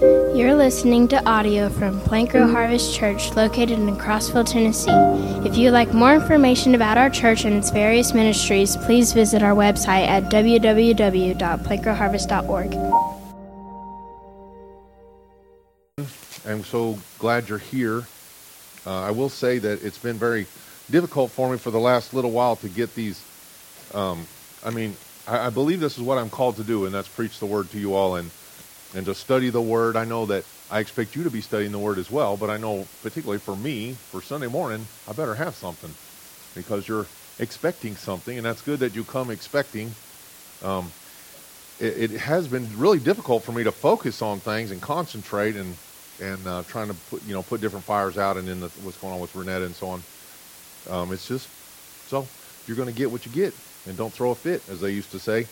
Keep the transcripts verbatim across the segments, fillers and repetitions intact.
You're listening to audio from Plant Grow Harvest Church located in Crossville, Tennessee. If you'd like more information about our church and its various ministries, please visit our website at w w w dot plant grow harvest dot org. I'm so glad you're here. Uh, I will say that it's been very difficult for me for the last little while to get these. Um, I mean, I, I believe this is what I'm called to do, and that's preach the word to you all and and to study the word. I know that I expect you to be studying the word as well, but I know particularly for me, for Sunday morning, I better have something because you're expecting something, and that's good that you come expecting. Um, it, it has been really difficult for me to focus on things and concentrate and and uh, trying to put, you know, put different fires out and then the, what's going on with Renetta and so on. Um, it's just, so you're going to get what you get and don't throw a fit, as they used to say.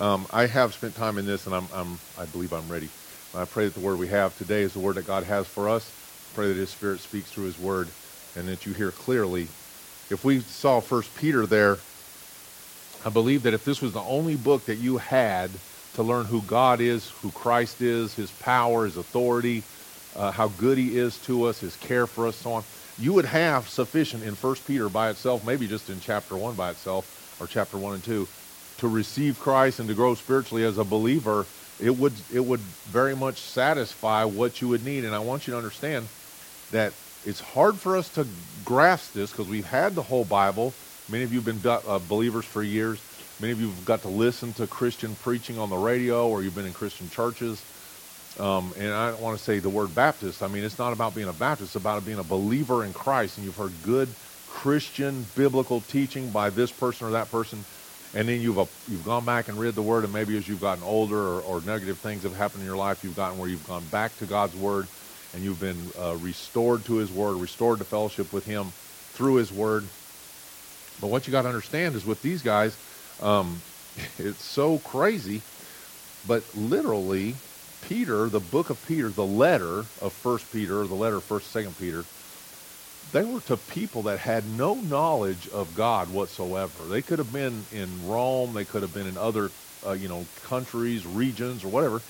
Um, I have spent time in this, and I'm, I'm, I believe I'm ready. I pray that the word we have today is the word that God has for us. Pray that his Spirit speaks through his word and that you hear clearly. If we saw First Peter there, I believe that if this was the only book that you had to learn who God is, who Christ is, his power, his authority, uh, how good he is to us, his care for us, so on, you would have sufficient in First Peter by itself, maybe just in chapter one by itself, or chapter one and two, to receive Christ and to grow spiritually as a believer. It would it would very much satisfy what you would need. And I want you to understand that it's hard for us to grasp this because we've had the whole Bible. Many of you have been uh, believers for years. Many of you have got to listen to Christian preaching on the radio, or you've been in Christian churches. Um, and I don't want to say the word Baptist. I mean, it's not about being a Baptist. It's about being a believer in Christ. And you've heard good Christian biblical teaching by this person or that person. And then you've uh, you've gone back and read the Word, and maybe as you've gotten older or, or negative things have happened in your life, you've gotten where you've gone back to God's Word, and you've been uh, restored to His Word, restored to fellowship with Him through His Word. But what you got to understand is with these guys, um, it's so crazy, but literally, Peter, the book of Peter, the letter of First Peter, the letter of First and Second Peter, they were to people that had no knowledge of God whatsoever. They could have been in Rome. They could have been in other, uh, you know, countries, regions, or whatever.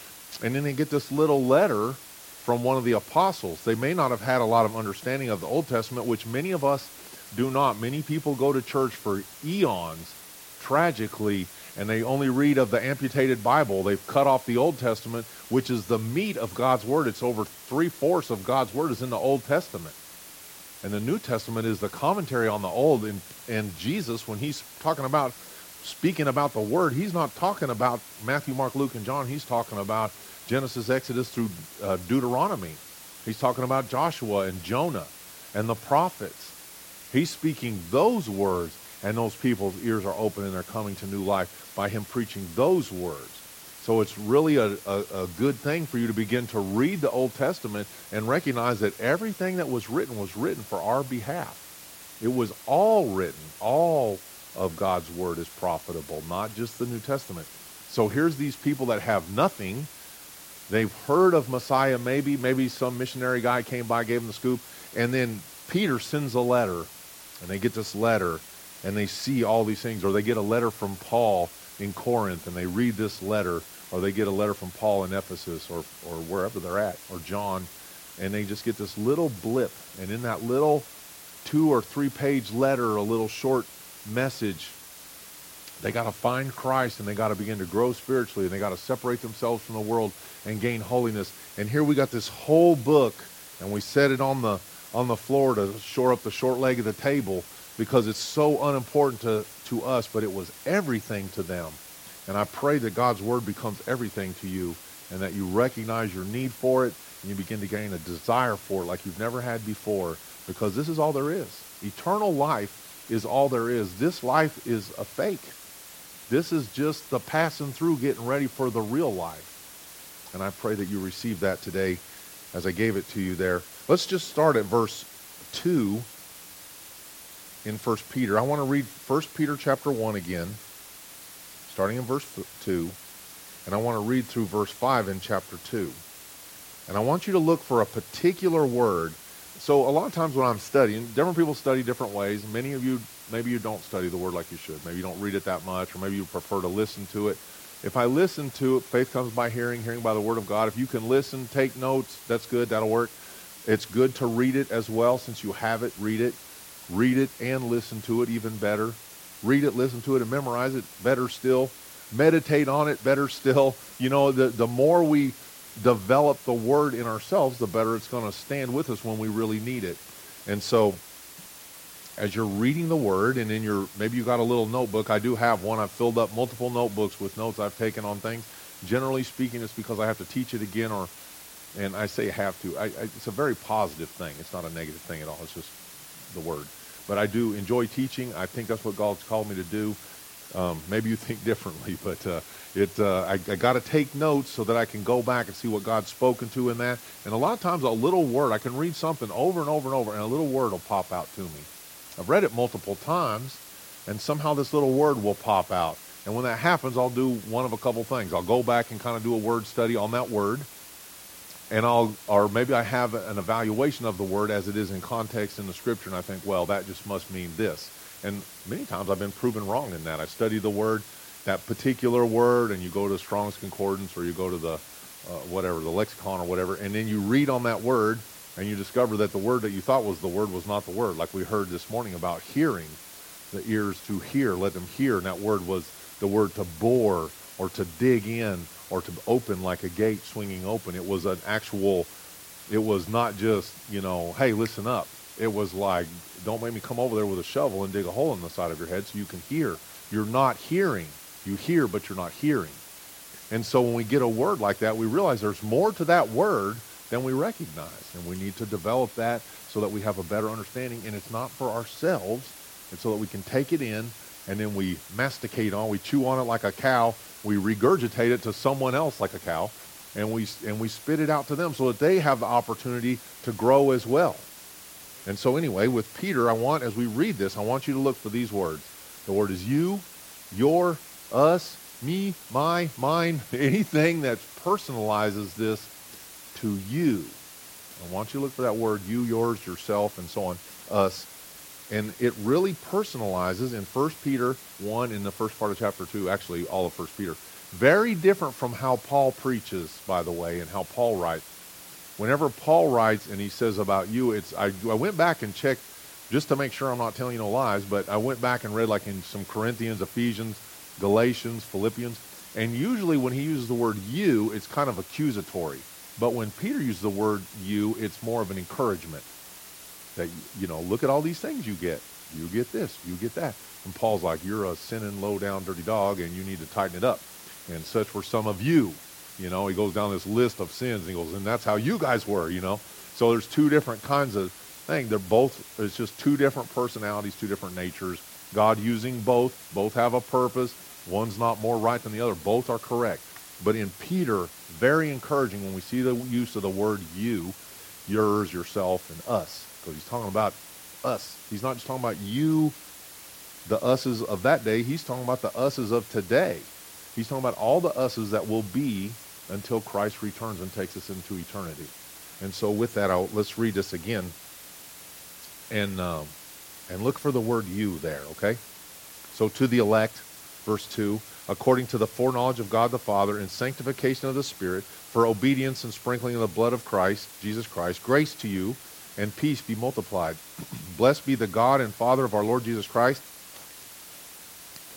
And then they get this little letter from one of the apostles. They may not have had a lot of understanding of the Old Testament, which many of us do not. Many people go to church for eons, tragically, and they only read of the amputated Bible. They've cut off the Old Testament, which is the meat of God's Word. It's over three-fourths of God's Word is in the Old Testament. And the New Testament is the commentary on the Old. And, and Jesus, when he's talking about, speaking about the Word, he's not talking about Matthew, Mark, Luke, and John. He's talking about Genesis, Exodus through uh, Deuteronomy. He's talking about Joshua and Jonah and the prophets. He's speaking those words, and those people's ears are open and they're coming to new life by him preaching those words. So it's really a, a, a good thing for you to begin to read the Old Testament and recognize that everything that was written was written for our behalf. It was all written. All of God's Word is profitable, not just the New Testament. So here's these people that have nothing. They've heard of Messiah maybe. Maybe some missionary guy came by, gave them the scoop. And then Peter sends a letter, and they get this letter, and they see all these things. Or they get a letter from Paul in Corinth, and they read this letter, or they get a letter from Paul in Ephesus, or or wherever they're at, or John, and they just get this little blip, and in that little two or three page letter, a little short message, they got to find Christ, and they got to begin to grow spiritually, and they got to separate themselves from the world and gain holiness. And here we got this whole book, and we set it on the on the floor to shore up the short leg of the table because it's so unimportant to to us, but it was everything to them. And I pray that God's Word becomes everything to you, and that you recognize your need for it, and you begin to gain a desire for it like you've never had before, because this is all there is. Eternal life is all there is. This life is a fake. This is just the passing through, getting ready for the real life. And I pray that you receive that today as I gave it to you there. Let's just start at verse two. In First Peter, I want to read First Peter chapter one again, starting in verse two, and I want to read through verse five in chapter two. And I want you to look for a particular word. So a lot of times when I'm studying, different people study different ways. Many of you, maybe you don't study the word like you should. Maybe you don't read it that much, or maybe you prefer to listen to it. If I listen to it, faith comes by hearing, hearing by the word of God. If you can listen, take notes, that's good, that'll work. It's good to read it as well, since you have it, read it. Read it and listen to it, even better. Read it, listen to it, and memorize it, better still. Meditate on it, better still. You know, the, the more we develop the word in ourselves, the better it's going to stand with us when we really need it. And so, as you're reading the word, and in your, maybe you got a little notebook. I do have one. I've filled up multiple notebooks with notes I've taken on things. Generally speaking, it's because I have to teach it again, or, and I say have to. I, I, it's a very positive thing. It's not a negative thing at all. It's just the word. But I do enjoy teaching. I think that's what God's called me to do. Um, maybe you think differently, but uh, it uh, I, I got to take notes so that I can go back and see what God's spoken to in that. And a lot of times, a little word, I can read something over and over and over, and a little word will pop out to me. I've read it multiple times, and somehow this little word will pop out. And when that happens, I'll do one of a couple things. I'll go back and kind of do a word study on that word, and I'll, or maybe I have an evaluation of the word as it is in context in the scripture, and I think, well, that just must mean this. And many times I've been proven wrong in that. I study the word, that particular word, and you go to Strong's Concordance, or you go to the uh, whatever, the lexicon or whatever, and then you read on that word, and you discover that the word that you thought was the word was not the word. Like we heard this morning about hearing, the ears to hear, let them hear. And that word was the word to bore, or to dig in, or to open like a gate swinging open. It was an actual, it was not just, you know, hey, listen up. It was like, don't make me come over there with a shovel and dig a hole in the side of your head so you can hear. You're not hearing. You hear, but you're not hearing. And so when we get a word like that, we realize there's more to that word then we recognize, and we need to develop that so that we have a better understanding, and it's not for ourselves, and so that we can take it in, and then we masticate on, we chew on it like a cow, we regurgitate it to someone else like a cow, and we and we spit it out to them so that they have the opportunity to grow as well. And so anyway, with Peter, I want, as we read this, I want you to look for these words. The word is you, your, us, me, my, mine, anything that personalizes this to you. I want you to look for that word, you, yours, yourself, and so on, us. And it really personalizes in First Peter one, in the first part of chapter two, actually all of First Peter. Very different from how Paul preaches, by the way, and how Paul writes. Whenever Paul writes and he says about you, it's I, I went back and checked just to make sure I'm not telling you no lies, but I went back and read like in some Corinthians, Ephesians, Galatians, Philippians, and usually when he uses the word you, it's kind of accusatory. But when Peter used the word you, it's more of an encouragement that, you know, look at all these things you get. You get this, you get that. And Paul's like, you're a sinning, low-down, dirty dog, and you need to tighten it up. And such were some of you. You know, he goes down this list of sins, and he goes, and that's how you guys were, you know. So there's two different kinds of things. They're both, it's just two different personalities, two different natures. God using both. Both have a purpose. One's not more right than the other. Both are correct. But in Peter, very encouraging when we see the use of the word you, yours, yourself, and us. Because he's talking about us. He's not just talking about you, the us's of that day. He's talking about the us's of today. He's talking about all the us's that will be until Christ returns and takes us into eternity. And so with that, I'll, let's read this again. And, um, and look for the word you there, okay? So to the elect, verse two, according to the foreknowledge of God the Father, in sanctification of the Spirit, for obedience and sprinkling of the blood of Christ, Jesus Christ, grace to you, and peace be multiplied. Blessed be the God and Father of our Lord Jesus Christ,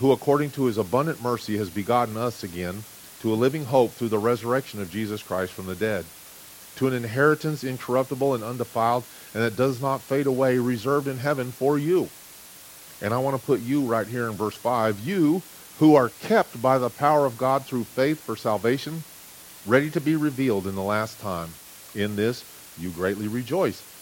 who according to his abundant mercy has begotten us again to a living hope through the resurrection of Jesus Christ from the dead, to an inheritance incorruptible and undefiled, and that does not fade away, reserved in heaven for you. And I want to put you right here in verse five, you, who are kept by the power of God through faith for salvation, ready to be revealed in the last time. In this you greatly rejoice,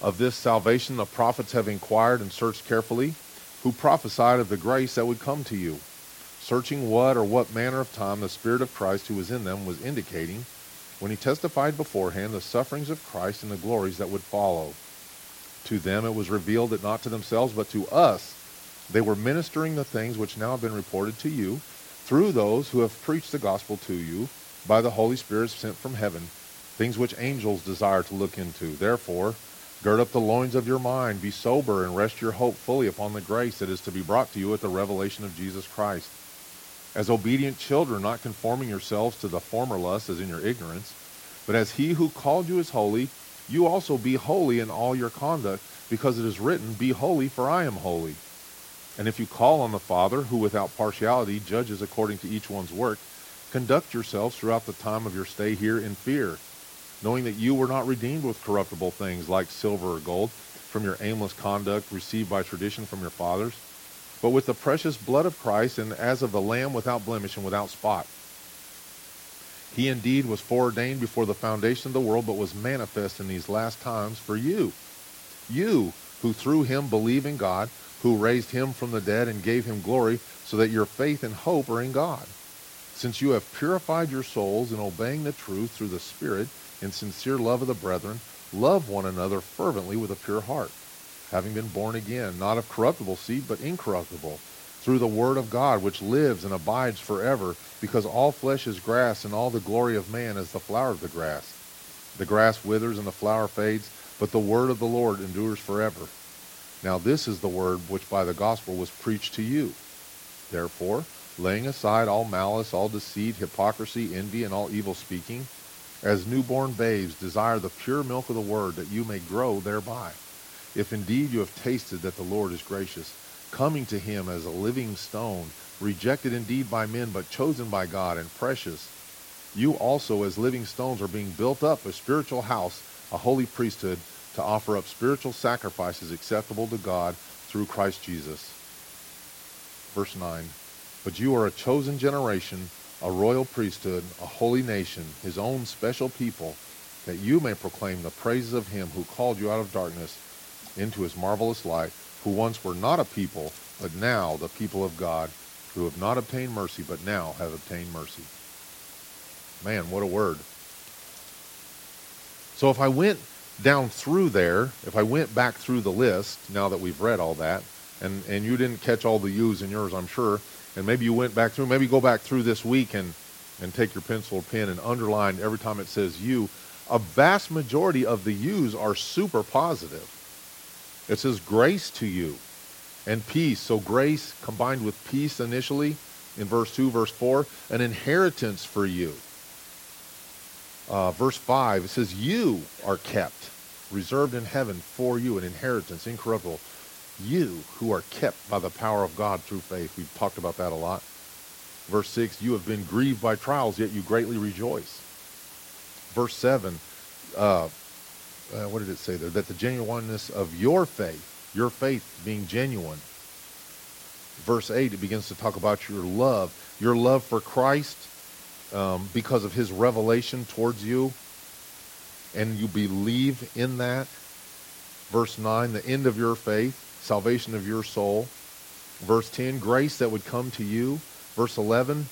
Of this salvation the prophets have inquired and searched carefully, who prophesied of the grace that would come to you, searching what or what manner of time the Spirit of Christ who was in them was indicating when he testified beforehand the sufferings of Christ and the glories that would follow. To them it was revealed that not to themselves, but to us, they were ministering the things which now have been reported to you through those who have preached the gospel to you by the Holy Spirit sent from heaven, things which angels desire to look into. Therefore, gird up the loins of your mind, be sober, and rest your hope fully upon the grace that is to be brought to you at the revelation of Jesus Christ. As obedient children, not conforming yourselves to the former lusts as in your ignorance, but as he who called you is holy, you also be holy in all your conduct, because it is written, be holy, for I am holy. And if you call on the Father, who without partiality judges according to each one's work, conduct yourselves throughout the time of your stay here in fear, knowing that you were not redeemed with corruptible things like silver or gold from your aimless conduct received by tradition from your fathers, but with the precious blood of Christ, and as of the Lamb without blemish and without spot. He indeed was foreordained before the foundation of the world, but was manifest in these last times for you, you who through him believe in God, who raised him from the dead and gave him glory, so that your faith and hope are in God. Since you have purified your souls in obeying the truth through the Spirit in sincere love of the brethren, love one another fervently with a pure heart, having been born again, not of corruptible seed, but incorruptible, through the word of God, which lives and abides forever, because all flesh is grass, and all the glory of man is the flower of the grass. The grass withers and the flower fades, but the word of the Lord endures forever. Now this is the word which by the gospel was preached to you. Therefore, laying aside all malice, all deceit, hypocrisy, envy, and all evil speaking, as newborn babes desire the pure milk of the word, that you may grow thereby. If indeed you have tasted that the Lord is gracious, coming to him as a living stone, rejected indeed by men, but chosen by God and precious, you also as living stones are being built up a spiritual house, a holy priesthood, to offer up spiritual sacrifices acceptable to God through Christ Jesus. Verse nine, but you are a chosen generation, a royal priesthood, a holy nation, his own special people, that you may proclaim the praises of him who called you out of darkness into his marvelous light, who once were not a people, but now the people of God, who have not obtained mercy, but now have obtained mercy. Man, what a word. So if I went down through there, if I went back through the list, now that we've read all that, and, and you didn't catch all the yous in yours, I'm sure, and maybe you went back through, maybe go back through this week and, and take your pencil or pen and underline every time it says you, a vast majority of the yous are super positive. It says grace to you and peace. So grace combined with peace initially in verse two, verse four, an inheritance for you. Uh, verse five, it says, you are kept, reserved in heaven for you, an inheritance, incorruptible. You who are kept by the power of God through faith. We've talked about that a lot. Verse six, you have been grieved by trials, yet you greatly rejoice. Verse seven, uh, uh, what did it say there? That the genuineness of your faith, your faith being genuine. Verse eight, it begins to talk about your love, your love for Christ, Um, because of his revelation towards you, and you believe in that. Verse nine, the end of your faith, salvation of your soul. Verse ten, grace that would come to you. Verse eleven,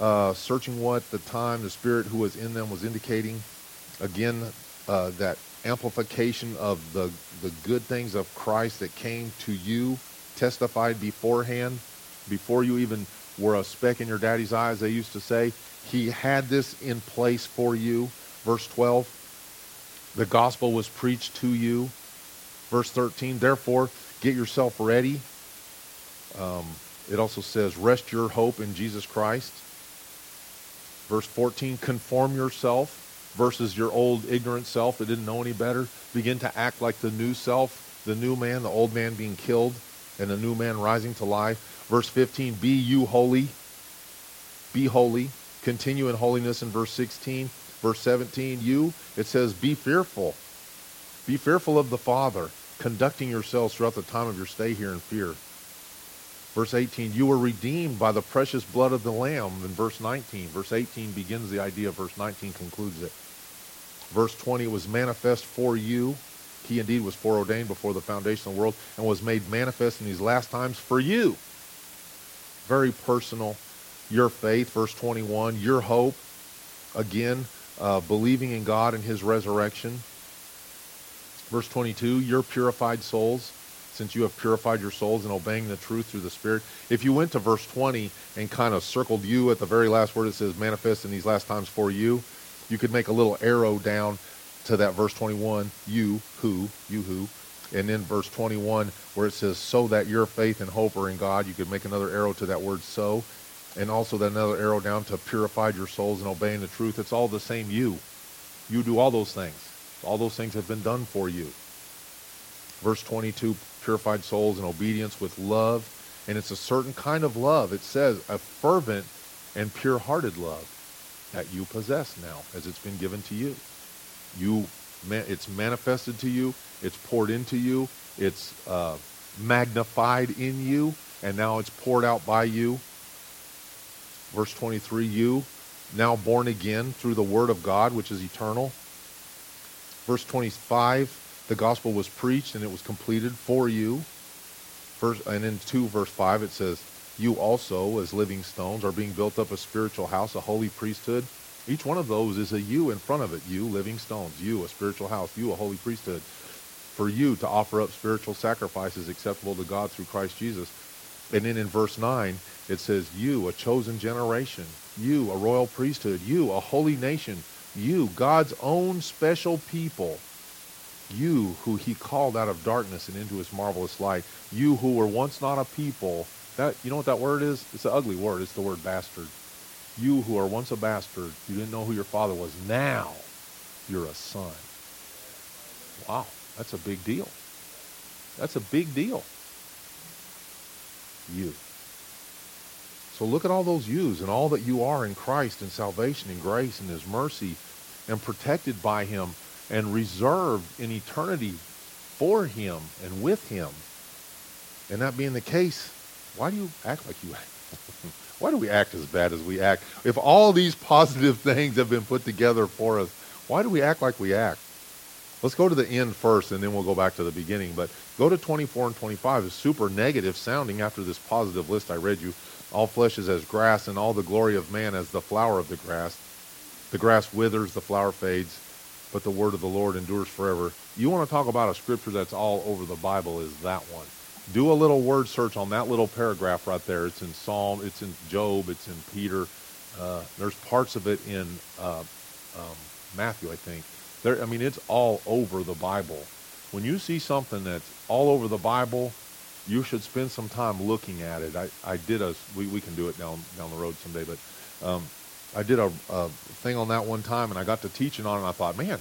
uh, searching what the time the Spirit who was in them was indicating. Again, uh, that amplification of the, the good things of Christ that came to you, testified beforehand, before you even were a speck in your daddy's eyes, they used to say. He had this in place for you. Verse twelve, the gospel was preached to you. Verse thirteen, therefore, get yourself ready. Um, it also says, rest your hope in Jesus Christ. Verse fourteen, conform yourself versus your old ignorant self that didn't know any better. Begin to act like the new self, the new man, the old man being killed, and the new man rising to life. Verse fifteen, be you holy. Be holy. Continue in holiness in verse sixteen. Verse seventeen, you, it says, be fearful. Be fearful of the Father, conducting yourselves throughout the time of your stay here in fear. Verse eighteen, you were redeemed by the precious blood of the Lamb in verse nineteen. Verse eighteen begins the idea, verse nineteen concludes it. Verse twenty, it was manifest for you. He indeed was foreordained before the foundation of the world and was made manifest in these last times for you. Very personal. Your faith, verse twenty-one, your hope, again, uh, believing in God and his resurrection. Verse twenty-two, your purified souls, since you have purified your souls in obeying the truth through the Spirit. If you went to verse twenty and kind of circled you at the very last word, it says manifest in these last times for you, you could make a little arrow down to that verse twenty-one, you who, you who, and then verse twenty-one where it says so that your faith and hope are in God, you could make another arrow to that word so, and also that another arrow down to purified your souls and obeying the truth. It's all the same you. You do all those things. All those things have been done for you. Verse twenty-two, purified souls in obedience with love, and it's a certain kind of love. It says a fervent and pure-hearted love that you possess now as it's been given to you. You, it's manifested to you, it's poured into you, it's uh, magnified in you, and now it's poured out by you. Verse twenty-three, you, now born again through the word of God, which is eternal. Verse twenty-five, the gospel was preached and it was completed for you. Verse, and in two, verse five, it says, you also, as living stones, are being built up a spiritual house, a holy priesthood. Each one of those is a you in front of it. You, living stones. You, a spiritual house. You, a holy priesthood. For you to offer up spiritual sacrifices acceptable to God through Christ Jesus. And then in verse nine, it says, you, a chosen generation. You, a royal priesthood. You, a holy nation. You, God's own special people. You, who he called out of darkness and into his marvelous light. You, who were once not a people. That, you know what that word is? It's an ugly word. It's the word bastard. You who are once a bastard, you didn't know who your father was. Now you're a son. Wow, that's a big deal. That's a big deal. You. So look at all those yous and all that you are in Christ and salvation and grace and his mercy and protected by him and reserved in eternity for him and with him. And that being the case, why do you act like you act? Why do we act as bad as we act? If all these positive things have been put together for us, why do we act like we act? Let's go to the end first, and then we'll go back to the beginning. But go to twenty-four and twenty-five. It's super negative sounding after this positive list I read you. All flesh is as grass, and all the glory of man as the flower of the grass. The grass withers, the flower fades, but the word of the Lord endures forever. You want to talk about a scripture that's all over the Bible is that one. Do a little word search on that little paragraph right there. It's in Psalm, it's in Job, it's in Peter. Uh, there's parts of it in uh, um, Matthew, I think. There, I mean, it's all over the Bible. When you see something that's all over the Bible, you should spend some time looking at it. I, I did a, we, we can do it down, down the road someday, but um, I did a, a thing on that one time, and I got to teaching on it, and I thought, man,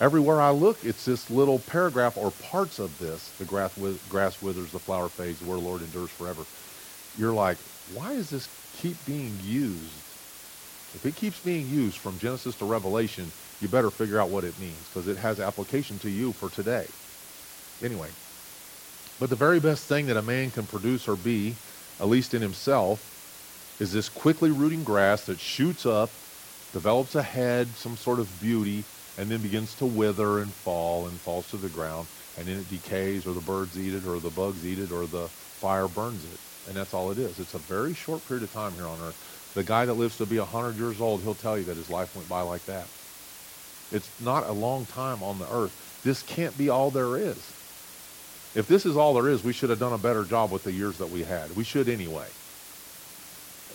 everywhere I look, it's this little paragraph or parts of this. The grass, with, grass withers, the flower fades, the word of the Lord endures forever. You're like, why does this keep being used? If it keeps being used from Genesis to Revelation, you better figure out what it means because it has application to you for today. Anyway, but the very best thing that a man can produce or be, at least in himself, is this quickly rooting grass that shoots up, develops a head, some sort of beauty, and then begins to wither and fall and falls to the ground, and then it decays, or the birds eat it, or the bugs eat it, or the fire burns it. And that's all it is. It's a very short period of time here on earth. The guy that lives to be one hundred years old, he'll tell you that his life went by like that. It's not a long time on the earth. This can't be all there is. If this is all there is, we should have done a better job with the years that we had. We should anyway.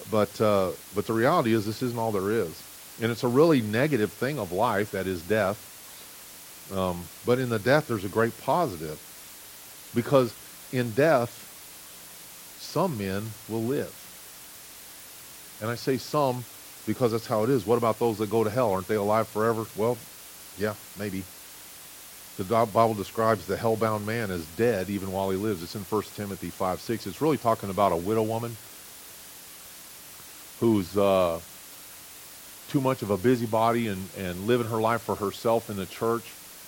But, uh, but the reality is this isn't all there is. And it's a really negative thing of life, that is death. Um, but in the death, there's a great positive. Because in death, some men will live. And I say some because that's how it is. What about those that go to hell? Aren't they alive forever? Well, yeah, maybe. The Bible describes the hell-bound man as dead even while he lives. It's in First Timothy five six. It's really talking about a widow woman who's... Uh, too much of a busybody and, and living her life for herself in the church.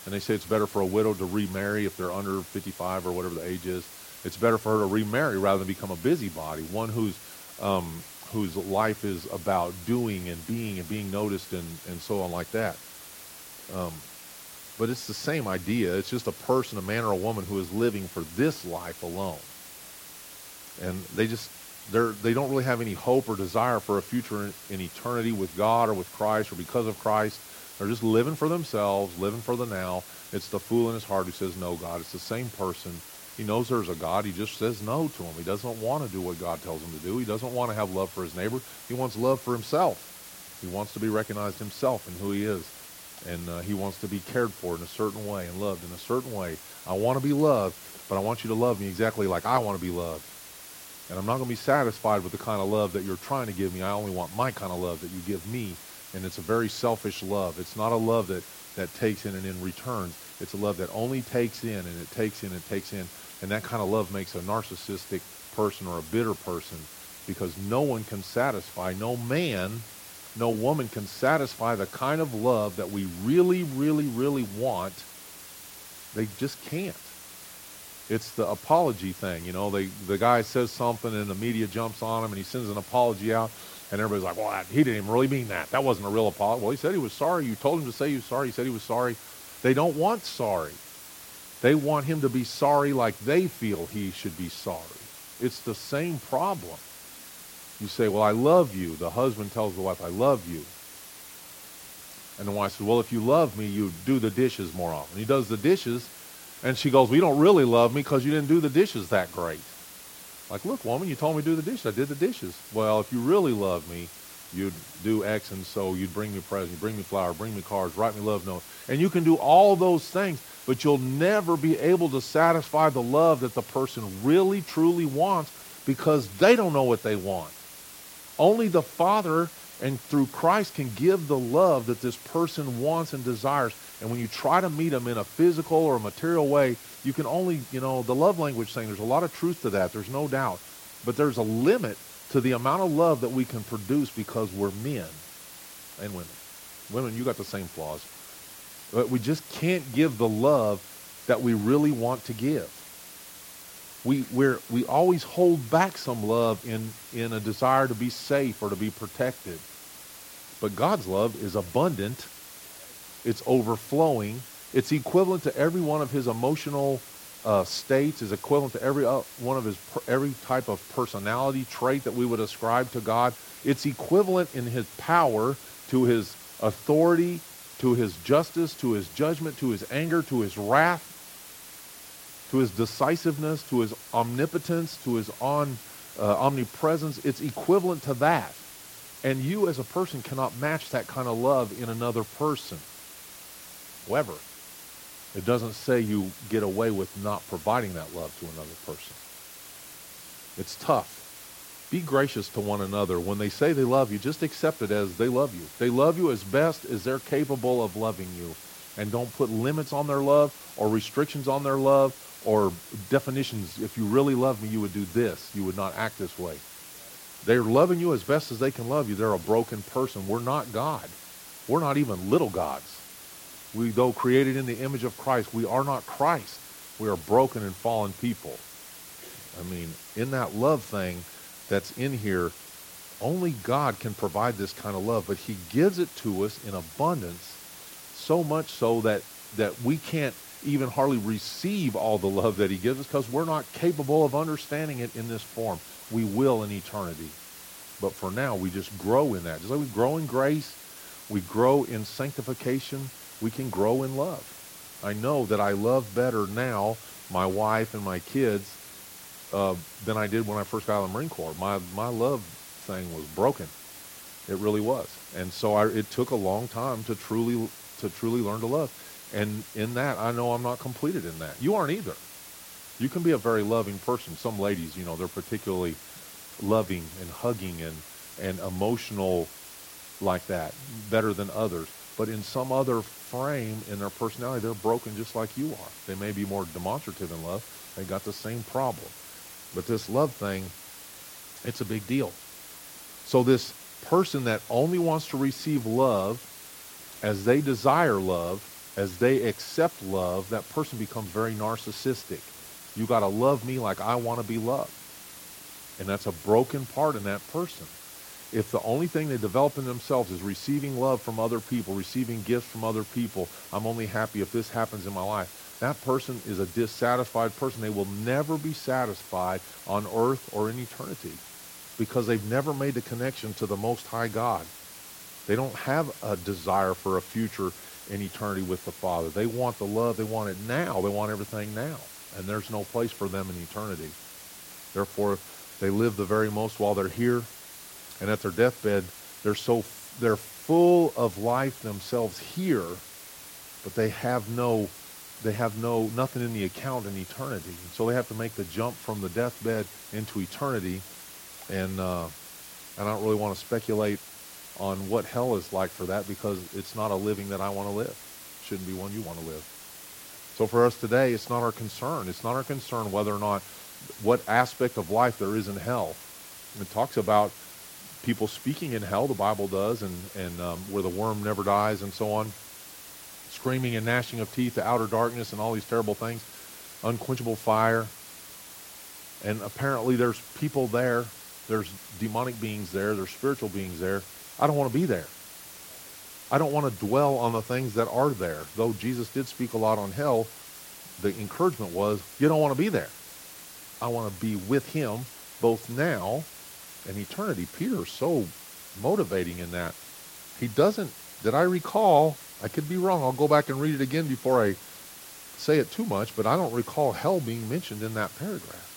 And they say it's better for a widow to remarry if they're under fifty-five or whatever the age is. It's better for her to remarry rather than become a busybody, one whose um, whose life is about doing and being and being noticed and, and so on like that. Um, but it's the same idea. It's just a person, a man or a woman who is living for this life alone. And they just... They're, they don't really have any hope or desire for a future in, in eternity with God or with Christ or because of Christ. They're just living for themselves, living for the now. It's the fool in his heart who says no, God. It's the same person. He knows there's a God. He just says no to him. He doesn't want to do what God tells him to do. He doesn't want to have love for his neighbor. He wants love for himself. He wants to be recognized himself and who he is. And uh, he wants to be cared for in a certain way and loved in a certain way. I want to be loved, but I want you to love me exactly like I want to be loved. And I'm not going to be satisfied with the kind of love that you're trying to give me. I only want my kind of love that you give me. And it's a very selfish love. It's not a love that, that takes in and in returns. It's a love that only takes in, and it takes in, and it takes in. And that kind of love makes a narcissistic person or a bitter person, because no one can satisfy, no man, no woman can satisfy the kind of love that we really, really, really want. They just can't. It's the apology thing. You know, they, the guy says something and the media jumps on him and he sends an apology out and everybody's like, well, he didn't even really mean that. That wasn't a real apology. Well, he said he was sorry. You told him to say he was sorry. He said he was sorry. They don't want sorry. They want him to be sorry like they feel he should be sorry. It's the same problem. You say, well, I love you. The husband tells the wife, I love you. And the wife says, well, if you love me, you do the dishes more often. He does the dishes, and she goes, well, you don't really love me because you didn't do the dishes that great. Like, look, woman, you told me to do the dishes. I did the dishes. Well, if you really love me, you'd do X and so. You'd bring me presents, you'd bring me flowers, bring me cards, write me love notes. And you can do all those things, but you'll never be able to satisfy the love that the person really, truly wants, because they don't know what they want. Only the Father and through Christ can give the love that this person wants and desires. And when you try to meet them in a physical or a material way, you can only, you know, the love language thing, there's a lot of truth to that. There's no doubt. But there's a limit to the amount of love that we can produce, because we're men and women. Women, you got the same flaws. But we just can't give the love that we really want to give. We we're, we always hold back some love in, in a desire to be safe or to be protected. But God's love is abundant. It's overflowing. It's equivalent to every one of his emotional uh, states. It's equivalent to every uh, one of his per, every type of personality trait that we would ascribe to God. It's equivalent in his power, to his authority, to his justice, to his judgment, to his anger, to his wrath, to his decisiveness, to his omnipotence, to his on, uh, omnipresence. It's equivalent to that. And you as a person cannot match that kind of love in another person. However, it doesn't say you get away with not providing that love to another person. It's tough. Be gracious to one another. When they say they love you, just accept it as they love you. They love you as best as they're capable of loving you. And don't put limits on their love or restrictions on their love or definitions. If you really love me, you would do this. You would not act this way. They're loving you as best as they can love you. They're a broken person. We're not God. We're not even little gods. We, though created in the image of Christ, we are not Christ. We are broken and fallen people. I mean, in that love thing that's in here, only God can provide this kind of love, but he gives it to us in abundance. So much so that, that we can't even hardly receive all the love that he gives us, because we're not capable of understanding it in this form. We will in eternity. But for now, we just grow in that. Just like we grow in grace, we grow in sanctification, we can grow in love. I know that I love better now my wife and my kids uh, than I did when I first got out of the Marine Corps. My, my love thing was broken. It really was. And so I, it took a long time to truly... to truly learn to love. And in that, I know I'm not completed in that. You aren't either. You can be a very loving person. Some ladies, you know, they're particularly loving and hugging and, and emotional like that, better than others. But in some other frame in their personality, they're broken just like you are. They may be more demonstrative in love. They got the same problem. But this love thing, it's a big deal. So this person that only wants to receive love, as they desire love, as they accept love, that person becomes very narcissistic. You got to love me like I want to be loved. And that's a broken part in that person. If the only thing they develop in themselves is receiving love from other people, receiving gifts from other people, I'm only happy if this happens in my life, that person is a dissatisfied person. They will never be satisfied on earth or in eternity, because they've never made the connection to the Most High God. They don't have a desire for a future in eternity with the Father. They want the love. They want it now. They want everything now. And there's no place for them in eternity. Therefore, they live the very most while they're here. And at their deathbed, they're so they're full of life themselves here, but they have no they have no nothing in the account in eternity. And so they have to make the jump from the deathbed into eternity. And uh, and I don't really want to speculate on what hell is like for that, because it's not a living that I want to live. It shouldn't be one you want to live. So for us today, it's not our concern. It's not our concern whether or not what aspect of life there is in hell. It talks about people speaking in hell, the Bible does, and, and um, where the worm never dies and so on, screaming and gnashing of teeth, the outer darkness and all these terrible things, unquenchable fire. And apparently there's people there, there's demonic beings there, there's spiritual beings there. I don't want to be there. I don't want to dwell on the things that are there. Though Jesus did speak a lot on hell, the encouragement was, you don't want to be there. I want to be with him both now and eternity. Peter is so motivating in that. He doesn't, did I recall, I could be wrong, I'll go back and read it again before I say it too much, but I don't recall hell being mentioned in that paragraph.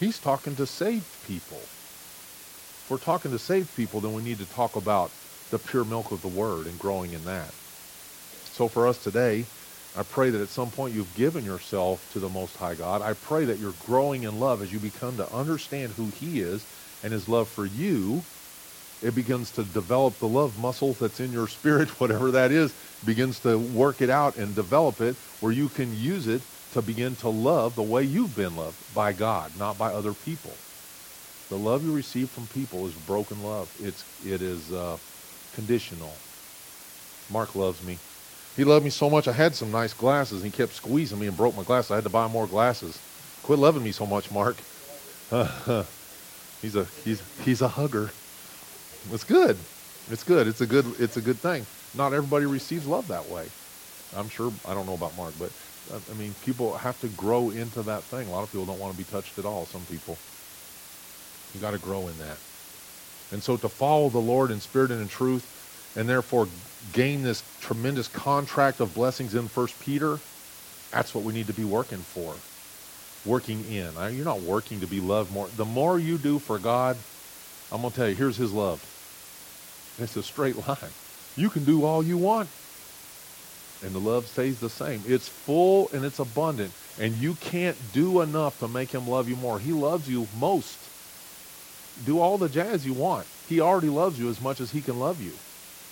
He's talking to saved people. If we're talking to saved people, then we need to talk about the pure milk of the Word and growing in that. So for us today, I pray that at some point you've given yourself to the Most High God. I pray that you're growing in love as you become to understand who He is and His love for you. It begins to develop the love muscle that's in your spirit, whatever that is, begins to work it out and develop it where you can use it to begin to love the way you've been loved, by God, not by other people. The love you receive from people is broken love. It's, it is uh, conditional. Mark loves me. He loved me so much. I had some nice glasses, and he kept squeezing me and broke my glasses. I had to buy more glasses. Quit loving me so much, Mark. he's a he's he's a hugger. It's good. It's good. It's a good it's a good thing. Not everybody receives love that way. I'm sure. I don't know about Mark, but I mean, people have to grow into that thing. A lot of people don't want to be touched at all. Some people. You got to grow in that. And so to follow the Lord in spirit and in truth, and therefore gain this tremendous contract of blessings in First Peter, that's what we need to be working for, working in. You're not working to be loved more. The more you do for God, I'm going to tell you, here's his love. It's a straight line. You can do all you want, and the love stays the same. It's full and it's abundant, and you can't do enough to make him love you more. He loves you most. Do all the jazz you want. He already loves you as much as he can love you.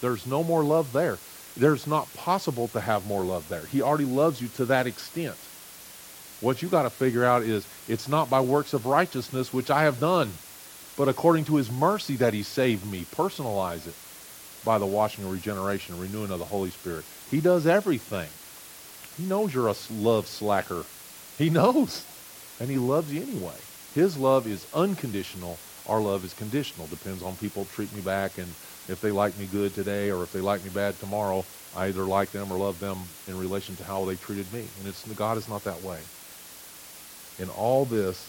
There's no more love there. There's not possible to have more love there. He already loves you to that extent. What you got to figure out is, it's not by works of righteousness, which I have done, but according to his mercy that he saved me. Personalize it by the washing and regeneration and renewing of the Holy Spirit. He does everything. He knows you're a love slacker. He knows. And he loves you anyway. His love is unconditional. Our love is conditional. Depends on people treat me back, and if they like me good today or if they like me bad tomorrow, I either like them or love them in relation to how they treated me. And it's God is not that way. In all this,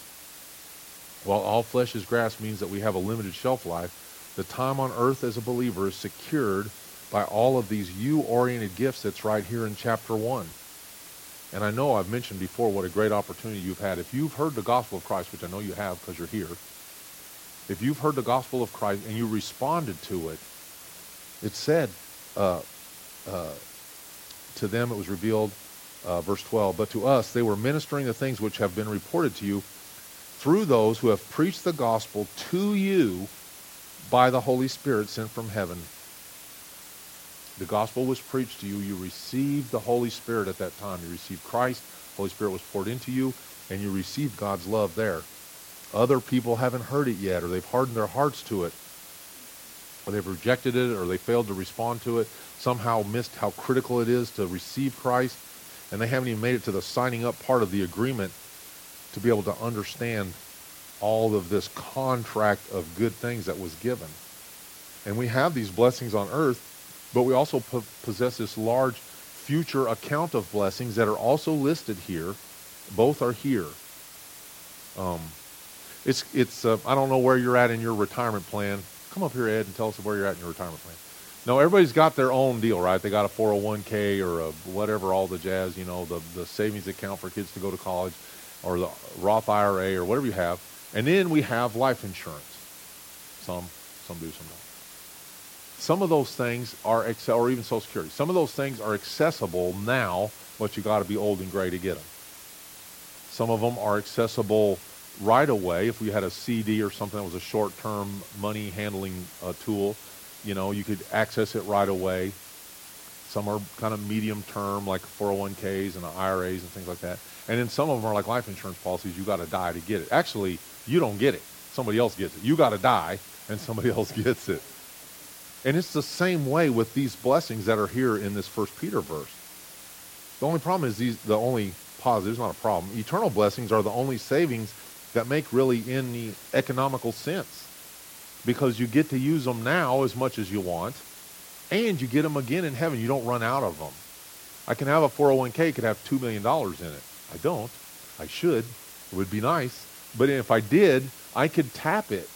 while all flesh is grass means that we have a limited shelf life, the time on earth as a believer is secured by all of these you-oriented gifts that's right here in chapter one. And I know I've mentioned before what a great opportunity you've had. If you've heard the gospel of Christ, which I know you have because you're here, if you've heard the gospel of Christ and you responded to it, it said uh, uh, to them it was revealed, uh, verse twelve, but to us they were ministering the things which have been reported to you through those who have preached the gospel to you by the Holy Spirit sent from heaven. The gospel was preached to you. You received the Holy Spirit at that time. You received Christ. The Holy Spirit was poured into you, and you received God's love there. Other people haven't heard it yet, or they've hardened their hearts to it, or they've rejected it, or they failed to respond to it, somehow missed how critical it is to receive Christ, and they haven't even made it to the signing up part of the agreement to be able to understand all of this contract of good things that was given. And we have these blessings on earth, but we also po- possess this large future account of blessings that are also listed here. Both are here. Um... It's, it's. Uh, I don't know where you're at in your retirement plan. Come up here, Ed, and tell us where you're at in your retirement plan. No, everybody's got their own deal, right? They got a four oh one k or a whatever, all the jazz, you know, the, the savings account for kids to go to college or the Roth I R A or whatever you have. And then we have life insurance. Some, some do, some don't. Some of those things are, ex- or even Social Security, some of those things are accessible now, but you got to be old and gray to get them. Some of them are accessible right away. If we had a C D or something that was a short-term money handling uh, tool, you know, you could access it right away. Some are kind of medium-term, like four oh one k's and I R As and things like that. And then some of them are like life insurance policies. You got to die to get it. Actually, you don't get it. Somebody else gets it. You got to die, and somebody else gets it. And it's the same way with these blessings that are here in this First Peter verse. The only problem is these, the only positive, it's not a problem. Eternal blessings are the only savings that make really any economical sense, because you get to use them now as much as you want, and you get them again in heaven. You don't run out of them. I can have a four oh one k, could have two million dollars in it. I don't. I should. It would be nice. But if I did, I could tap it.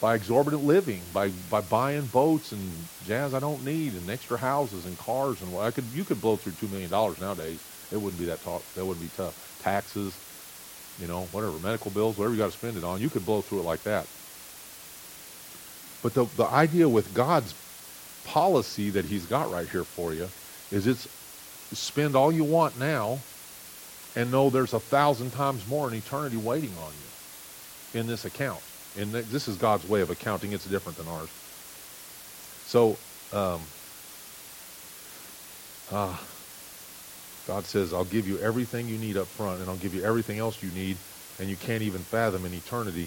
By exorbitant living, by, by buying boats and jazz I don't need, and extra houses and cars and what I could, you could blow through two million dollars nowadays. It wouldn't be that tough. That wouldn't be tough. Taxes, you know, whatever, medical bills, whatever you got to spend it on, you could blow through it like that. But the the idea with God's policy that He's got right here for you is it's spend all you want now, and know there's a thousand times more in eternity waiting on you in this account. And this is God's way of accounting. It's different than ours. So, um, uh, God says, I'll give you everything you need up front, and I'll give you everything else you need, and you can't even fathom in eternity.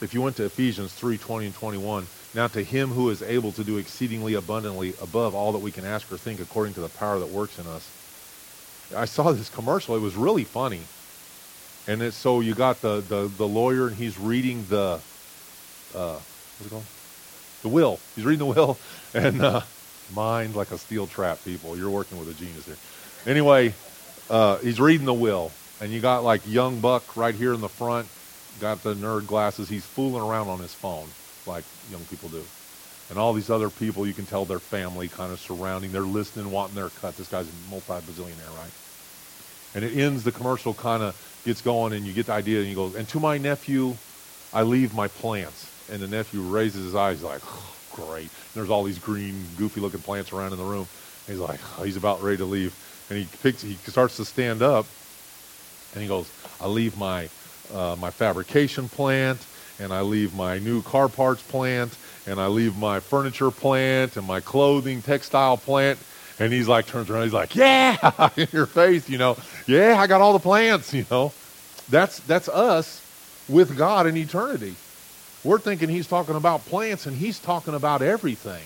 If you went to Ephesians three twenty and twenty-one, now to Him who is able to do exceedingly abundantly above all that we can ask or think according to the power that works in us. I saw this commercial. It was really funny. And it's, so you got the, the, the lawyer, and he's reading the, uh, what's it called? The will. He's reading the will. And uh, mind like a steel trap, people. You're working with a genius here. Anyway, uh, he's reading the will. And you got like young buck right here in the front. Got the nerd glasses. He's fooling around on his phone like young people do. And all these other people, you can tell their family kind of surrounding. They're listening, wanting their cut. This guy's a multi-bazillionaire, right? And it ends, the commercial kind of gets going, and you get the idea, and he goes, and to my nephew, I leave my plants. And the nephew raises his eyes, like, oh, great. And there's all these green, goofy-looking plants around in the room. And he's like, oh, he's about ready to leave. And he picks, he starts to stand up, and he goes, I leave my uh, my fabrication plant, and I leave my new car parts plant, and I leave my furniture plant, and my clothing, textile plant. And he's like, turns around, he's like, yeah, in your face, you know. Yeah, I got all the plans, you know. That's that's us with God in eternity. We're thinking He's talking about plants, and He's talking about everything.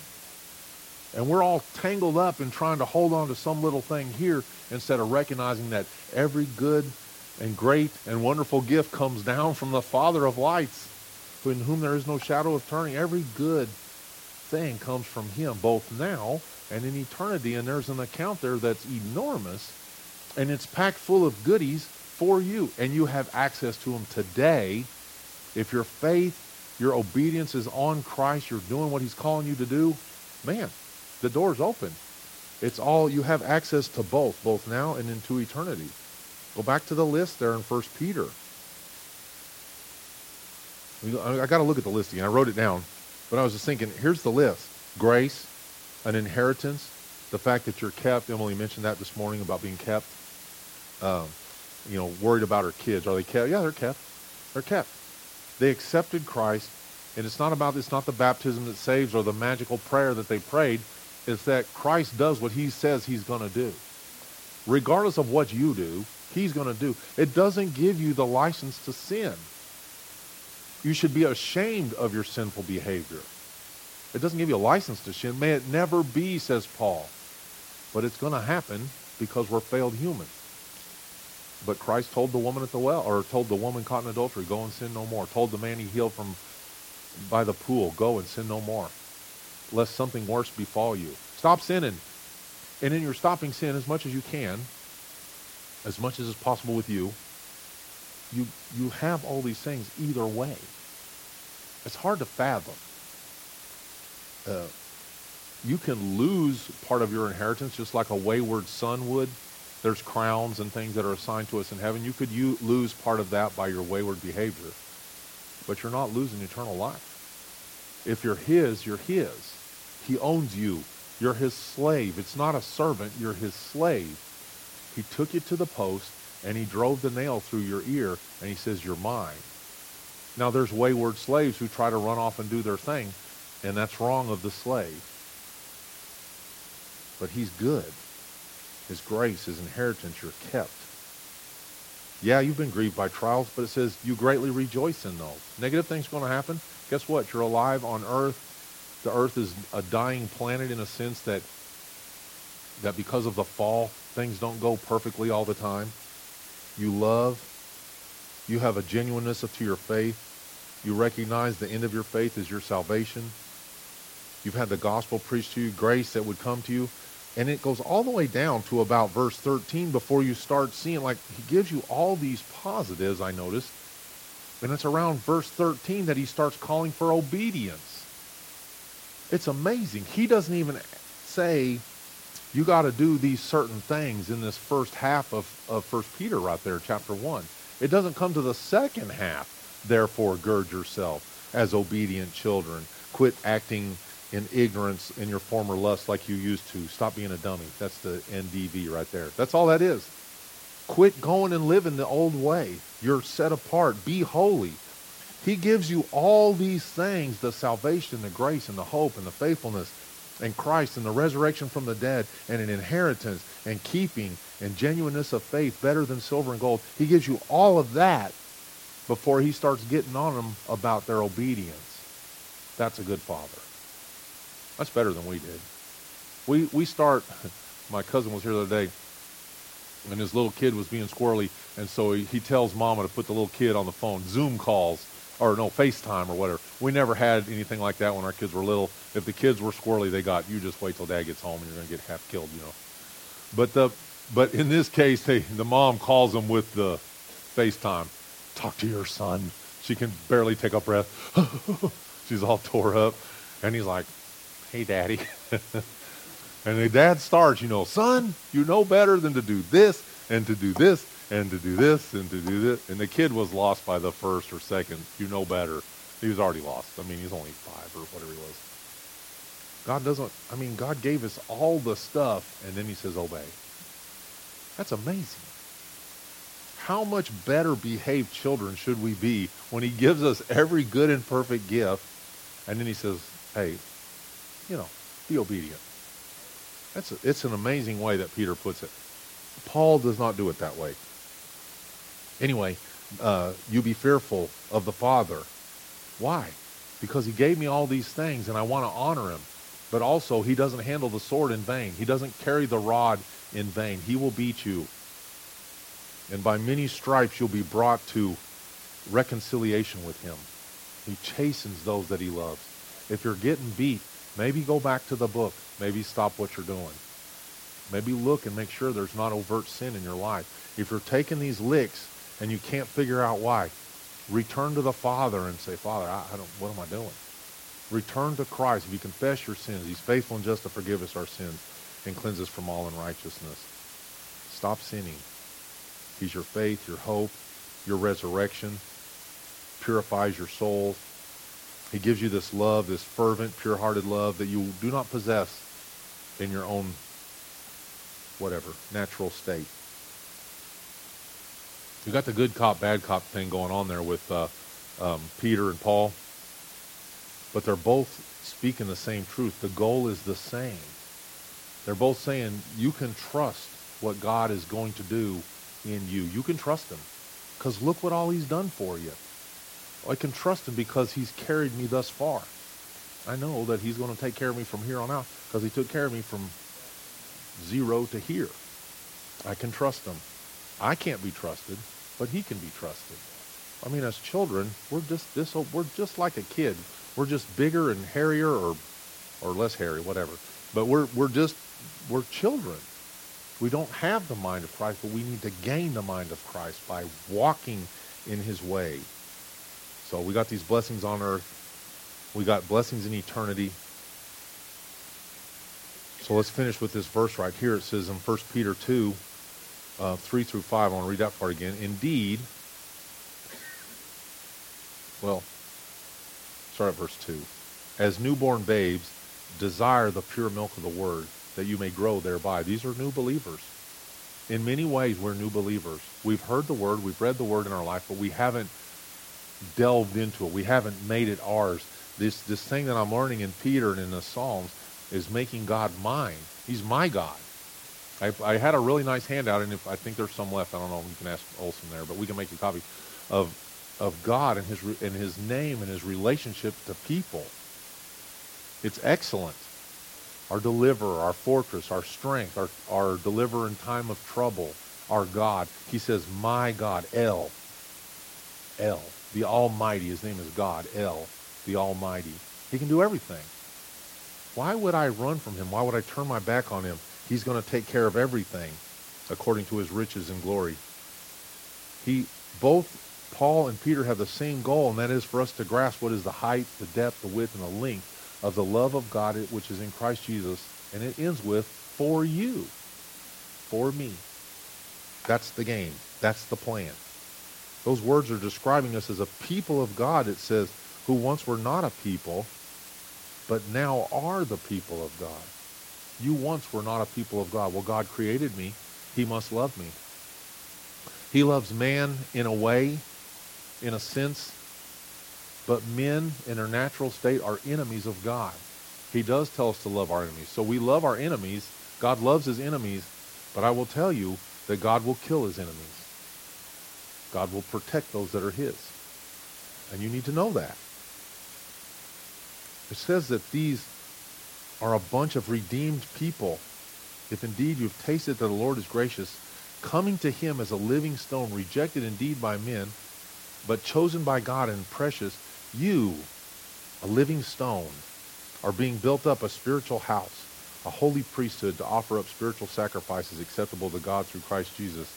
And we're all tangled up in trying to hold on to some little thing here instead of recognizing that every good and great and wonderful gift comes down from the Father of lights, in whom there is no shadow of turning. Every good thing comes from Him, both now and in eternity, and there's an account there that's enormous, and it's packed full of goodies for you, and you have access to them today. If your faith, your obedience is on Christ, you're doing what He's calling you to do, man, the door's open. It's all, you have access to both, both now and into eternity. Go back to the list there in First Peter. I got to look at the list again. I wrote it down, but I was just thinking, here's the list. Grace, an inheritance, the fact that you're kept. Emily mentioned that this morning about being kept. Um, you know, worried about her kids. Are they kept? Yeah, they're kept. They're kept. They accepted Christ, and it's not about, it's not the baptism that saves or the magical prayer that they prayed. It's that Christ does what He says He's going to do. Regardless of what you do, He's going to do. It doesn't give you the license to sin. You should be ashamed of your sinful behavior. It doesn't give you a license to sin. May it never be, says Paul. But it's going to happen because we're failed humans. But Christ told the woman at the well, or told the woman caught in adultery, go and sin no more. Told the man he healed from by the pool, go and sin no more, lest something worse befall you. Stop sinning. And in your stopping sin, as much as you can, as much as is possible with you, you, you have all these things either way. It's hard to fathom. uh, you can lose part of your inheritance just like a wayward son would. There's crowns and things that are assigned to us in heaven. You could you lose part of that by your wayward behavior, but you're not losing eternal life. If you're his, you're his. He owns you. You're his slave. It's not a servant. You're his slave. He took you to the post, and he drove the nail through your ear, and he says, you're mine. Now, there's wayward slaves who try to run off and do their thing, and that's wrong of the slave. But he's good. His grace, his inheritance, you're kept. Yeah, you've been grieved by trials, but it says you greatly rejoice in those. Negative things going to happen. Guess what? You're alive on earth. The earth is a dying planet in a sense that, that because of the fall, things don't go perfectly all the time. You love. You have a genuineness to your faith. You recognize the end of your faith is your salvation. You've had the gospel preached to you, grace that would come to you. And it goes all the way down to about verse thirteen before you start seeing, like, he gives you all these positives, I noticed. And it's around verse thirteen that he starts calling for obedience. It's amazing. He doesn't even say, you got to do these certain things in this first half of, of First Peter right there, chapter one. It doesn't come to the second half. Therefore, gird yourself as obedient children. Quit acting in ignorance in your former lust like you used to. Stop being a dummy. That's the N D V right there. That's all that is. Quit going and living the old way. You're set apart. Be holy. He gives you all these things, the salvation, the grace, and the hope, and the faithfulness, and Christ, and the resurrection from the dead, and an inheritance, and keeping, and genuineness of faith better than silver and gold. He gives you all of that before he starts getting on them about their obedience. That's a good father. That's better than we did. We we start, my cousin was here the other day, and his little kid was being squirrely, and so he, he tells Mama to put the little kid on the phone, Zoom calls, or no, FaceTime or whatever. We never had anything like that when our kids were little. If the kids were squirrely, they got, you just wait till Dad gets home and you're going to get half killed, you know. But the but in this case, they, the mom calls them with the FaceTime. Talk to your son. She can barely take a breath. She's all tore up. And he's like, hey, Daddy. And the dad starts, you know, son, you know better than to do this and to do this and to do this and to do this. And the kid was lost by the first or second. You know better. He was already lost. I mean, he's only five or whatever he was. God doesn't, I mean, God gave us all the stuff, and then he says, obey. That's amazing. How much better behaved children should we be when he gives us every good and perfect gift, and then he says, hey, you know, be obedient. That's a, it's an amazing way that Peter puts it. Paul does not do it that way. Anyway, uh, you be fearful of the Father. Why? Because he gave me all these things, and I want to honor him. But also, he doesn't handle the sword in vain. He doesn't carry the rod in vain. He will beat you. And by many stripes, you'll be brought to reconciliation with him. He chastens those that he loves. If you're getting beat, maybe go back to the book. Maybe stop what you're doing. Maybe look and make sure there's not overt sin in your life. If you're taking these licks and you can't figure out why, return to the Father and say, Father, I, I don't. What am I doing? Return to Christ. If you confess your sins, he's faithful and just to forgive us our sins and cleanse us from all unrighteousness. Stop sinning. He's your faith, your hope, your resurrection, purifies your soul. He gives you this love, this fervent, pure-hearted love that you do not possess in your own, whatever, natural state. You got the good cop, bad cop thing going on there with uh, um, Peter and Paul. But they're both speaking the same truth. The goal is the same. They're both saying you can trust what God is going to do in you. You can trust him because look what all he's done for you. I can trust him because he's carried me thus far. I know that he's going to take care of me from here on out because he took care of me from zero to here. I can trust him. I can't be trusted, but he can be trusted. I mean, as children, we're just this, we're just like a kid. We're just bigger and hairier or or less hairy, whatever. But we're we're just, we're children. We don't have the mind of Christ, but we need to gain the mind of Christ by walking in his way. So we got these blessings on earth. We got blessings in eternity. So let's finish with this verse right here. It says in First Peter two, uh, three through five, I want to read that part again. Indeed, well, start at verse two. As newborn babes, desire the pure milk of the word, that you may grow thereby. These are new believers. In many ways, we're new believers. We've heard the word, we've read the word in our life, but we haven't delved into it. We haven't made it ours. This this thing that I'm learning in Peter and in the Psalms is making God mine. He's my God. I, I had a really nice handout, and if I think there's some left, I don't know, you can ask Olson there, but we can make a copy of of God and his and his name and his relationship to people. It's excellent. Our deliverer, our fortress, our strength, our, our deliverer in time of trouble, our God. He says, my God, El. El, the Almighty. His name is God, El, the Almighty. He can do everything. Why would I run from him? Why would I turn my back on him? He's going to take care of everything according to his riches and glory. He, both Paul and Peter have the same goal, and that is for us to grasp what is the height, the depth, the width, and the length of the love of God which is in Christ Jesus, and it ends with, for you, for me. That's the game. That's the plan. Those words are describing us as a people of God, it says, who once were not a people, but now are the people of God. You once were not a people of God. Well, God created me. He must love me. He loves man in a way, in a sense, but men in their natural state are enemies of God. He does tell us to love our enemies. So we love our enemies. God loves his enemies. But I will tell you that God will kill his enemies. God will protect those that are his. And you need to know that. It says that these are a bunch of redeemed people. If indeed you've tasted that the Lord is gracious, coming to him as a living stone, rejected indeed by men, but chosen by God and precious, you, a living stone, are being built up a spiritual house, a holy priesthood to offer up spiritual sacrifices acceptable to God through Christ Jesus.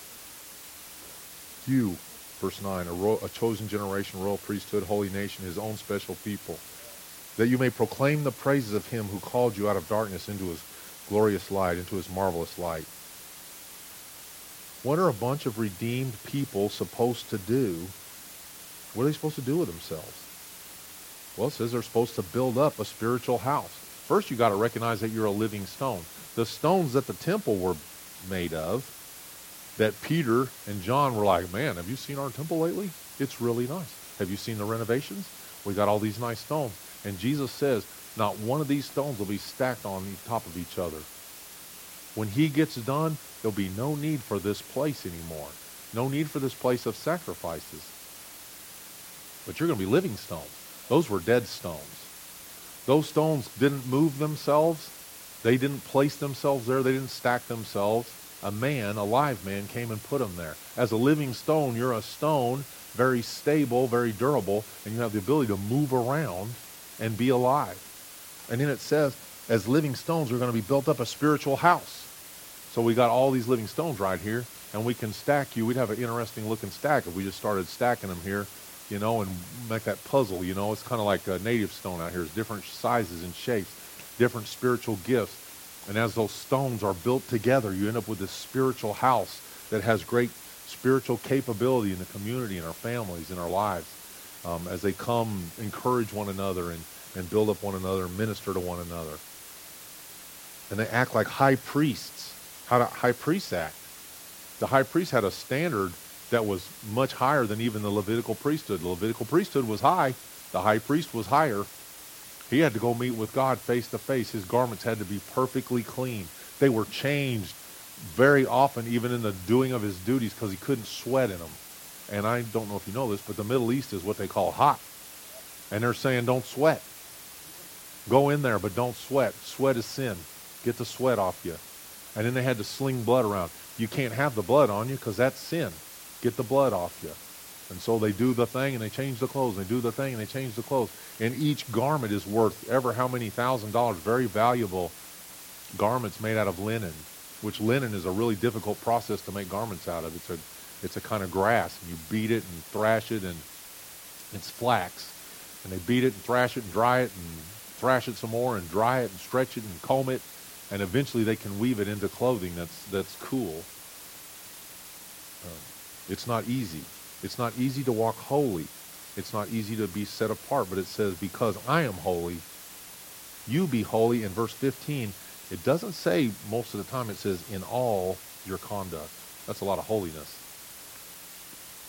You, verse nine, a, ro- a chosen generation, royal priesthood, holy nation, his own special people, that you may proclaim the praises of him who called you out of darkness into his glorious light, into his marvelous light. What are a bunch of redeemed people supposed to do? What are they supposed to do with themselves? Well, it says they're supposed to build up a spiritual house. First, you got to recognize that you're a living stone. The stones that the temple were made of, that Peter and John were like, man, have you seen our temple lately? It's really nice. Have you seen the renovations? We got all these nice stones. And Jesus says, not one of these stones will be stacked on the top of each other. When he gets done, there'll be no need for this place anymore. No need for this place of sacrifices. But you're going to be living stones. Those were dead stones. Those stones didn't move themselves. They didn't place themselves there. They didn't stack themselves. A man, a live man, came and put them there. As a living stone, you're a stone, very stable, very durable, and you have the ability to move around and be alive. And then it says, as living stones, we're going to be built up a spiritual house. So we got all these living stones right here, and we can stack you. We'd have an interesting looking stack if we just started stacking them here, you know, and make that puzzle, you know. It's kind of like a native stone out here. It's different sizes and shapes, different spiritual gifts. And as those stones are built together, you end up with this spiritual house that has great spiritual capability in the community, in our families, in our lives, um, as they come encourage one another and, and build up one another and minister to one another. And they act like high priests. How do high priests act? The high priest had a standard that was much higher than even the Levitical priesthood. The Levitical priesthood was high. The high priest was higher. He had to go meet with God face to face. His garments had to be perfectly clean. They were changed very often, even in the doing of his duties, because he couldn't sweat in them. And I don't know if you know this, but the Middle East is what they call hot. And they're saying, don't sweat. Go in there, but don't sweat. Sweat is sin. Get the sweat off you. And then they had to sling blood around. You can't have the blood on you because that's sin. Get the blood off you. And so they do the thing and they change the clothes. They do the thing and they change the clothes. And each garment is worth ever how many thousand dollars. Very valuable garments made out of linen, which linen is a really difficult process to make garments out of. It's a it's a kind of grass. And you beat it and thrash it, and it's flax. And they beat it and thrash it and dry it and thrash it some more and dry it and stretch it and comb it. and eventually they can weave it into clothing that's that's cool. Um, it's not easy. It's not easy to walk holy. It's not easy to be set apart, but it says, because I am holy, you be holy. In verse fifteen, it doesn't say most of the time, it says in all your conduct. That's a lot of holiness.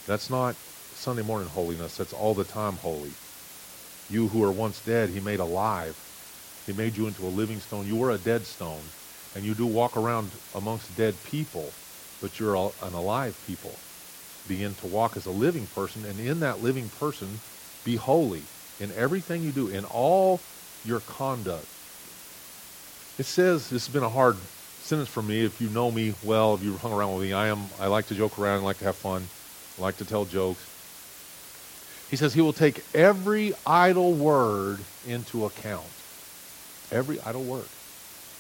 That's not Sunday morning holiness. That's all the time holy. You who are once dead, he made alive. He made you into a living stone. You were a dead stone, and you do walk around amongst dead people, but you're an alive people. Begin to walk as a living person, and in that living person, be holy in everything you do, in all your conduct. It says, this has been a hard sentence for me. If you know me well, if you've hung around with me, I am. I like to joke around, I like to have fun, I like to tell jokes. He says he will take every idle word into account. Every idle word.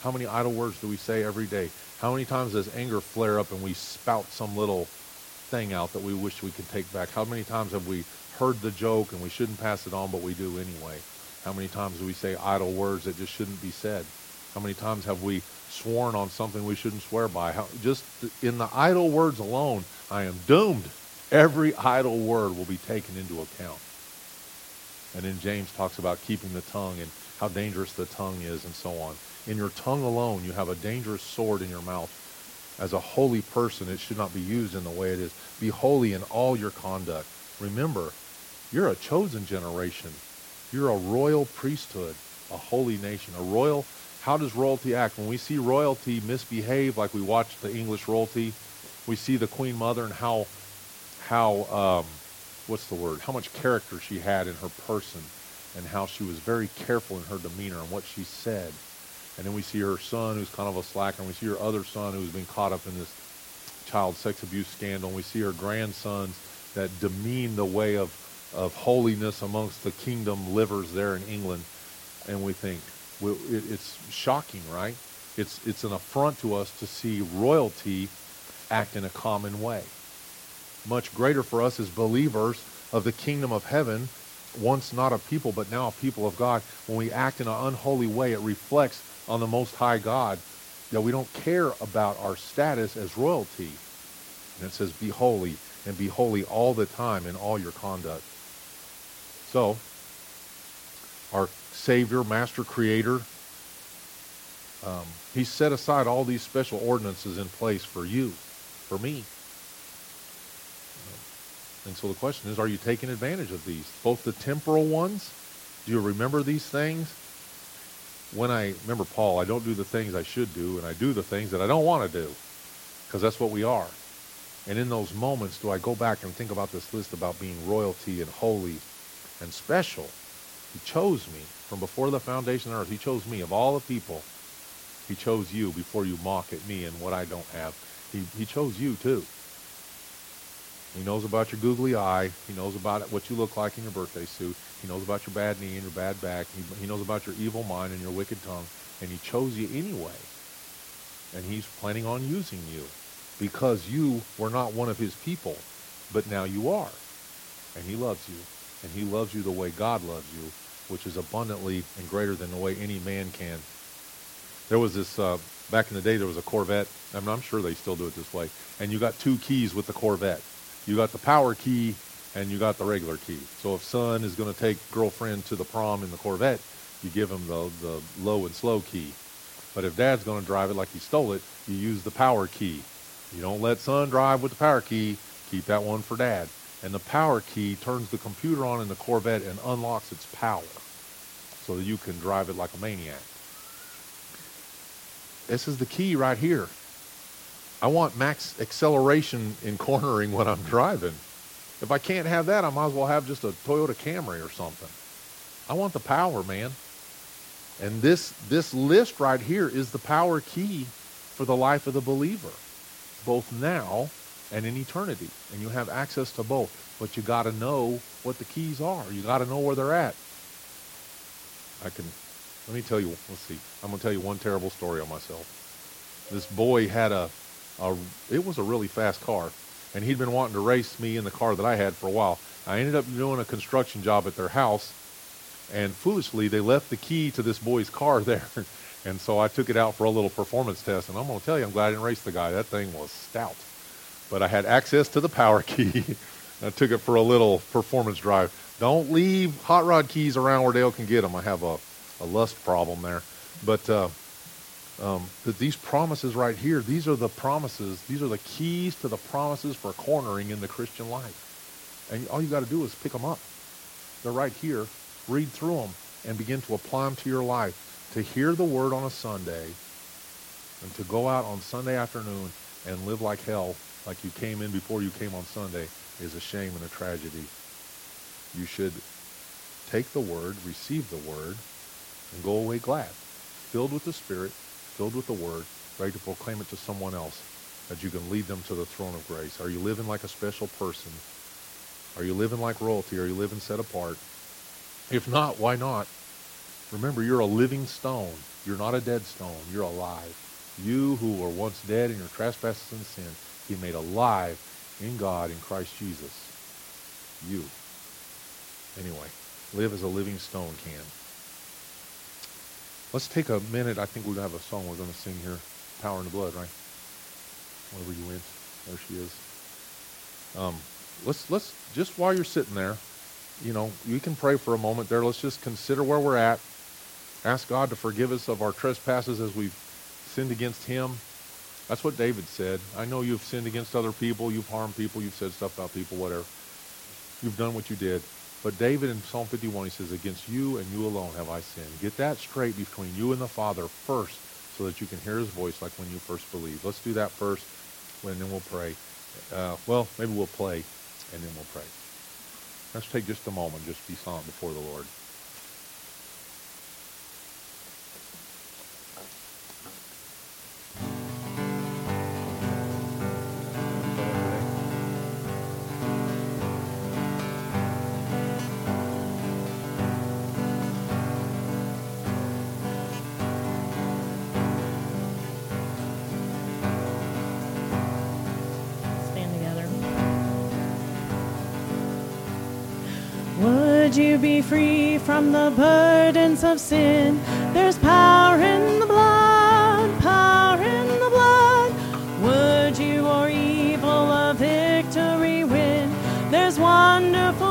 How many idle words do we say every day? How many times does anger flare up and we spout some little thing out that we wish we could take back? How many times have we heard the joke and we shouldn't pass it on, but we do anyway? How many times do we say idle words that just shouldn't be said? How many times have we sworn on something we shouldn't swear by? How, just in the idle words alone, I am doomed. Every idle word will be taken into account. And then James talks about keeping the tongue and how dangerous the tongue is and so on. In your tongue alone, you have a dangerous sword in your mouth. As a holy person, it should not be used in the way it is. Be holy in all your conduct. Remember, you're a chosen generation. You're a royal priesthood, a holy nation. A royal, how does royalty act? When we see royalty misbehave, like we watch the English royalty, we see the Queen Mother and how, how um, what's the word? How much character she had in her person, and how she was very careful in her demeanor and what she said. And then we see her son, who's kind of a slacker, and we see her other son, who's been caught up in this child sex abuse scandal, and we see her grandsons that demean the way of, of holiness amongst the kingdom livers there in England. And we think, well, it, it's shocking, right? It's, it's an affront to us to see royalty act in a common way. Much greater for us as believers of the kingdom of heaven, once not a people, but now a people of God, when we act in an unholy way, it reflects on the Most High God that we don't care about our status as royalty. And it says, be holy, and be holy all the time in all your conduct. So, our Savior, Master, Creator, um, he set aside all these special ordinances in place for you, for me. And so the question is, are you taking advantage of these? Both the temporal ones, do you remember these things? When I, remember Paul, I don't do the things I should do, and I do the things that I don't want to do, because that's what we are. And in those moments, do I go back and think about this list about being royalty and holy and special? He chose me from before the foundation of the earth. He chose me. Of all the people, he chose you before you mock at me and what I don't have. He, he chose you too. He knows about your googly eye. He knows about what you look like in your birthday suit. He knows about your bad knee and your bad back. He, he knows about your evil mind and your wicked tongue. And he chose you anyway. And he's planning on using you because you were not one of his people, but now you are. And he loves you. And he loves you the way God loves you, which is abundantly and greater than the way any man can. There was this, uh, back in the day, there was a Corvette. I mean, I'm sure they still do it this way. And you got two keys with the Corvette. You got the power key, and you got the regular key. So if son is going to take girlfriend to the prom in the Corvette, you give him the, the low and slow key. But if dad's going to drive it like he stole it, you use the power key. You don't let son drive with the power key. Keep that one for dad. And the power key turns the computer on in the Corvette and unlocks its power so that you can drive it like a maniac. This is the key right here. I want max acceleration in cornering when I'm driving. If I can't have that, I might as well have just a Toyota Camry or something. I want the power, man. And this, this list right here is the power key for the life of the believer, both now and in eternity. And you have access to both, but you got to know what the keys are. You got to know where they're at. I can, let me tell you, let's see. I'm going to tell you one terrible story on myself. This boy had a, Uh, it was a really fast car, and he'd been wanting to race me in the car that I had for a while. I ended up doing a construction job at their house, and foolishly, they left the key to this boy's car there, And so I took it out for a little performance test, and I'm going to tell you, I'm glad I didn't race the guy. That thing was stout. But I had access to the power key. I took it for a little performance drive. Don't leave hot rod keys around where Dale can get them. I have a, a lust problem there. But uh, um, but these promises right here, these are the promises. These are the keys to the promises for cornering in the Christian life. And all you got to do is pick them up. They're right here. Read through them and begin to apply them to your life. To hear the word on a Sunday and to go out on Sunday afternoon and live like hell, like you came in before you came on Sunday, is a shame and a tragedy. You should take the word, receive the word, and go away glad, filled with the Spirit, filled with the word, ready to proclaim it to someone else, that you can lead them to the throne of grace. Are you living like a special person? Are you living like royalty? Are you living set apart? If not, why not? Remember, you're a living stone. You're not a dead stone. You're alive. You who were once dead in your trespasses and sin, He made alive in God in Christ Jesus. You. Anyway, live as a living stone can. Let's take a minute. I think we have a song we're going to sing here. Power in the Blood, right? Wherever you went, there she is. Um, let's let's just while you're sitting there, you know, you can pray for a moment there. Let's just consider where we're at. Ask God to forgive us of our trespasses as we've sinned against Him. That's what David said. I know you've sinned against other people. You've harmed people. You've said stuff about people, whatever. You've done what you did. But David in Psalm fifty-one, he says, against you and you alone have I sinned. Get that straight between you and the Father first so that you can hear His voice like when you first believed. Let's do that first, and then we'll pray. Uh, well, maybe we'll play, and then we'll pray. Let's take just a moment, just be silent before the Lord. You be free from the burdens of sin. There's power in the blood, power in the blood. Would you or evil a victory win? There's wonderful